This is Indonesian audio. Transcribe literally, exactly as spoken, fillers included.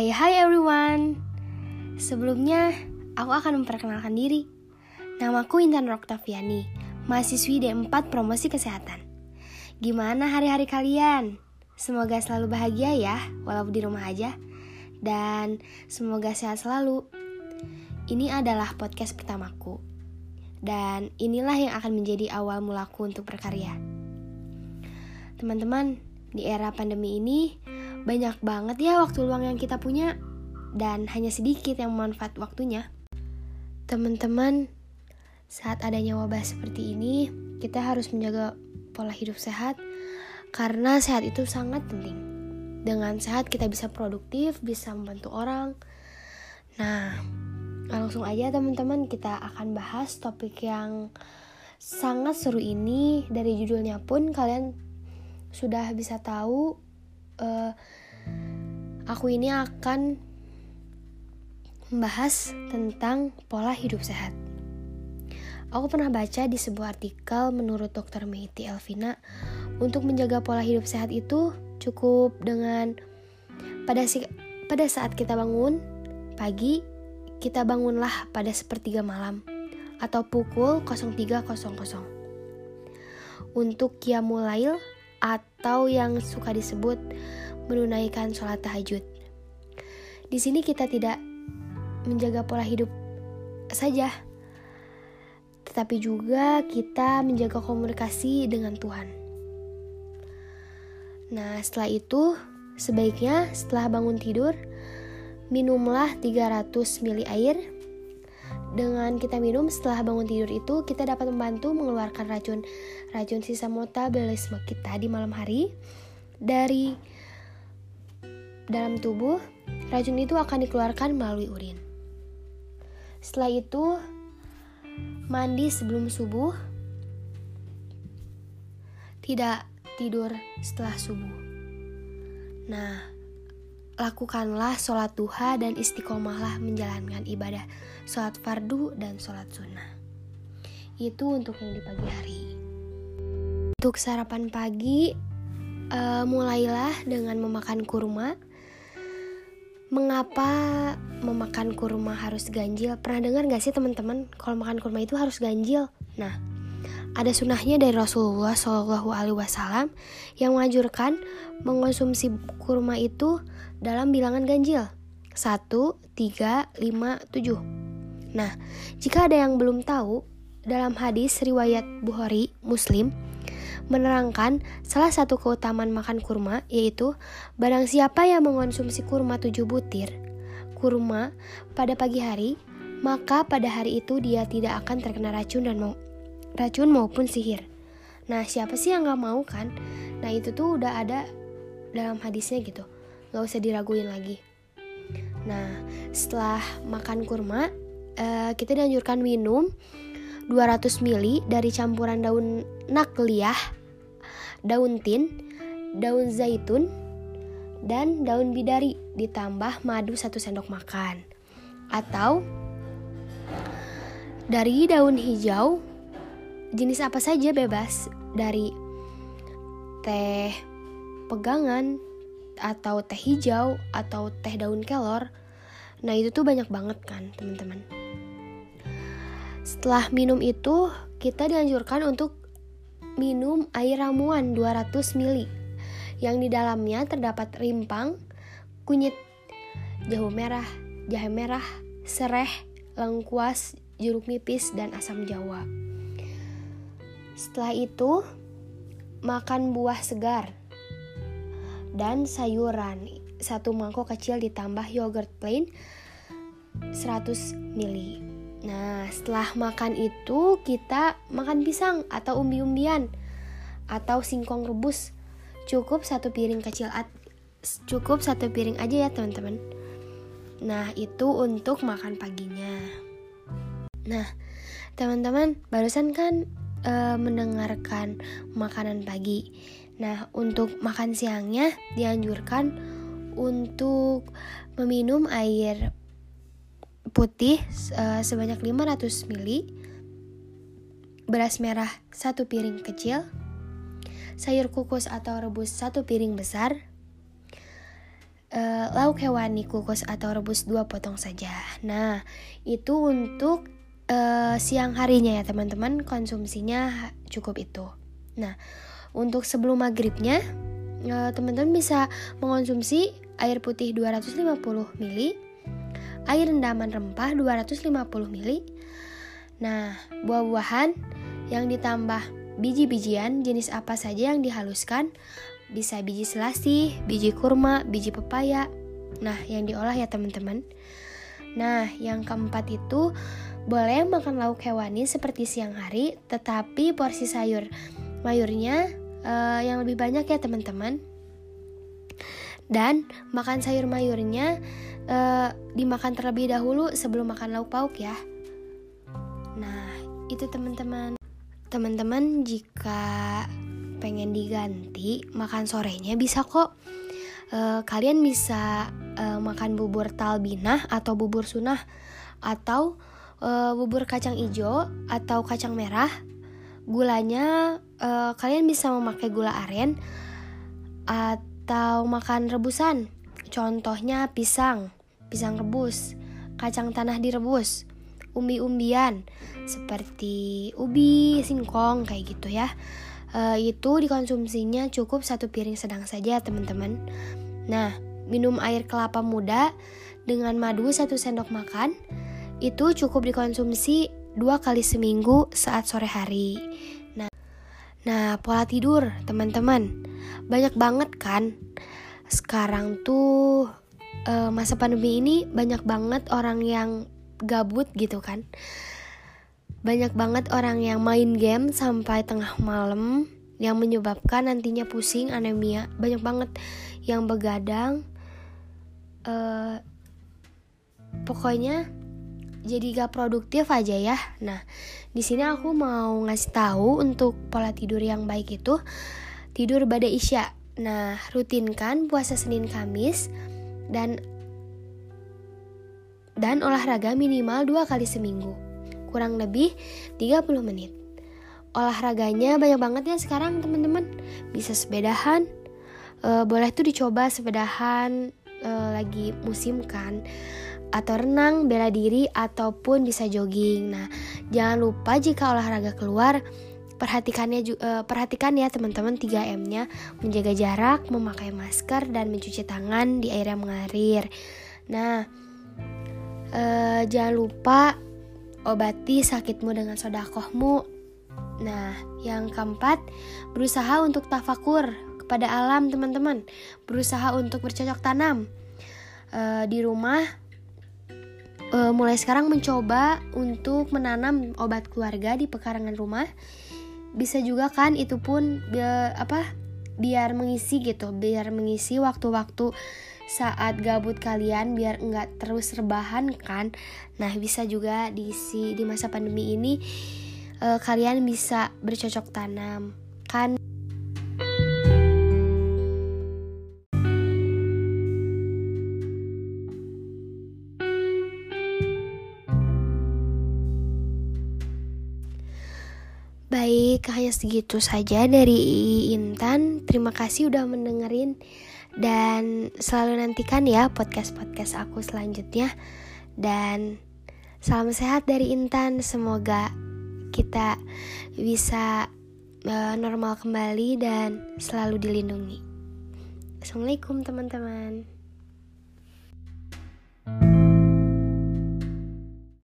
Hai hai everyone. Sebelumnya, aku akan memperkenalkan diri. Namaku Intan Oktaviani, mahasiswi D empat Promosi Kesehatan. Gimana hari-hari kalian? Semoga selalu bahagia ya, walaupun di rumah aja. Dan semoga sehat selalu. Ini adalah podcast pertamaku. Dan inilah yang akan menjadi awal mulaku untuk berkarya. Teman-teman, di era pandemi ini, banyak banget ya waktu luang yang kita punya. Dan hanya sedikit yang memanfaat waktunya. Teman-teman, saat adanya wabah seperti ini, kita harus menjaga pola hidup sehat. Karena sehat itu sangat penting. Dengan sehat kita bisa produktif, bisa membantu orang. Nah, langsung aja teman-teman, kita akan bahas topik yang sangat seru ini. Dari judulnya pun kalian sudah bisa tahu uh, aku ini akan membahas tentang pola hidup sehat. Aku pernah baca di sebuah artikel menurut dokter Meiti Elvina, untuk menjaga pola hidup sehat itu cukup dengan pada si, pada saat kita bangun pagi, kita bangunlah pada sepertiga malam atau pukul nol tiga nol nol. Untuk qiyamul lail atau yang suka disebut menunaikan sholat tahajud. Di sini kita tidak menjaga pola hidup saja, tetapi juga kita menjaga komunikasi dengan Tuhan. Nah, setelah itu, sebaiknya setelah bangun tidur, minumlah tiga ratus mililiter air. Dengan kita minum setelah bangun tidur itu, kita dapat membantu mengeluarkan racun-racun sisa metabolisme kita di malam hari dari dalam tubuh. Racun itu akan dikeluarkan melalui urin. Setelah itu, mandi sebelum subuh. Tidak tidur setelah subuh. Nah, lakukanlah sholat duha dan istiqomahlah menjalankan ibadah sholat fardu dan sholat sunnah. Itu untuk yang di pagi hari. Untuk sarapan pagi, uh, mulailah dengan memakan kurma. Mengapa memakan kurma harus ganjil? Pernah dengar gak sih teman-teman, kalau makan kurma itu harus ganjil? Nah, ada sunnahnya dari Rasulullah shallallahu alaihi wasallam yang menganjurkan mengonsumsi kurma itu dalam bilangan ganjil satu, tiga, lima, tujuh. Nah, jika ada yang belum tahu, dalam hadis riwayat Bukhari Muslim menerangkan salah satu keutamaan makan kurma, yaitu barang siapa yang mengonsumsi kurma tujuh butir kurma pada pagi hari, maka pada hari itu dia tidak akan terkena racun dan mau racun maupun sihir. Nah, siapa sih yang gak mau kan? Nah, itu tuh udah ada dalam hadisnya gitu, gak usah diraguin lagi. Nah, setelah makan kurma, eh, kita dianjurkan minum dua ratus mililiter dari campuran daun nakliyah, daun tin, daun zaitun, dan daun bidari, ditambah madu satu sendok makan, atau dari daun hijau jenis apa saja bebas, dari teh pegangan atau teh hijau atau teh daun kelor. Nah, itu tuh banyak banget kan teman-teman. Setelah minum itu, kita dianjurkan untuk minum air ramuan dua ratus mililiter yang di dalamnya terdapat rimpang, kunyit, jahe merah, jahe merah, sereh, lengkuas, jeruk nipis, dan asam jawa. Setelah itu, makan buah segar dan sayuran. Satu mangkok kecil ditambah yogurt plain seratus mililiter. Nah, setelah makan itu, kita makan pisang atau umbi-umbian atau singkong rebus. Cukup satu piring kecil at- cukup satu piring aja ya, teman-teman. Nah, itu untuk makan paginya. Nah, teman-teman, barusan kan Uh, mendengarkan makanan pagi. Nah, untuk makan siangnya dianjurkan untuk meminum air putih uh, sebanyak lima ratus mililiter, beras merah satu piring kecil, sayur kukus atau rebus satu piring besar, uh, lauk hewani kukus atau rebus dua potong saja. Nah, itu untuk uh, siang harinya ya teman-teman, konsumsinya cukup itu. Nah, untuk sebelum maghribnya, uh, teman-teman bisa mengonsumsi air putih dua ratus lima puluh mililiter, air rendaman rempah dua ratus lima puluh mililiter. Nah, buah-buahan yang ditambah biji-bijian jenis apa saja yang dihaluskan, bisa biji selasih, biji kurma, biji pepaya. Nah, yang diolah ya teman-teman. Nah, yang keempat itu boleh makan lauk hewani seperti siang hari, tetapi porsi sayur mayurnya uh, yang lebih banyak ya teman-teman. Dan makan sayur mayurnya uh, dimakan terlebih dahulu sebelum makan lauk pauk ya. Nah, itu teman-teman. Teman-teman jika pengen diganti makan sorenya bisa kok. E, kalian bisa e, makan bubur talbinah atau bubur sunnah, atau e, bubur kacang ijo atau kacang merah. Gulanya e, kalian bisa memakai gula aren atau makan rebusan. Contohnya pisang, pisang rebus, kacang tanah direbus, umbi-umbian seperti ubi, singkong kayak gitu ya. E, itu dikonsumsinya cukup satu piring sedang saja teman-teman. Nah, minum air kelapa muda dengan madu satu sendok makan itu cukup dikonsumsi dua kali seminggu saat sore hari. Nah, nah pola tidur teman-teman banyak banget kan sekarang tuh, e, masa pandemi ini banyak banget orang yang gabut gitu kan. Banyak banget orang yang main game sampai tengah malam, yang menyebabkan nantinya pusing, anemia. Banyak banget yang begadang. uh, Pokoknya jadi gak produktif aja ya. Nah, di sini aku mau ngasih tahu untuk pola tidur yang baik itu tidur bada isya. Nah, rutinkan puasa Senin Kamis Dan dan olahraga minimal dua kali seminggu, kurang lebih tiga puluh menit. Olahraganya banyak banget ya sekarang teman-teman. Bisa sepedahan, e, boleh tuh dicoba sepedahan e, lagi musim kan, atau renang, bela diri, ataupun bisa jogging. Nah, jangan lupa jika olahraga keluar, perhatikannya e, perhatikan ya teman-teman tiga M-nya, menjaga jarak, memakai masker, dan mencuci tangan di air yang mengalir. Nah, Uh, jangan lupa obati sakitmu dengan sodakohmu. Nah, yang keempat, berusaha untuk tafakur kepada alam teman-teman. Berusaha untuk bercocok tanam uh, di rumah. uh, Mulai sekarang mencoba untuk menanam obat keluarga di pekarangan rumah. Bisa juga kan, itu pun biar, apa, biar mengisi gitu, biar mengisi waktu-waktu saat gabut kalian, biar enggak terus rebahan kan. Nah, bisa juga diisi di masa pandemi ini, eh, kalian bisa bercocok tanam kan. Baik, hanya segitu saja dari Intan. Terima kasih udah mendengarin. Dan selalu nantikan ya podcast-podcast aku selanjutnya. Dan salam sehat dari Intan. Semoga kita bisa uh, normal kembali dan selalu dilindungi. Assalamualaikum teman-teman.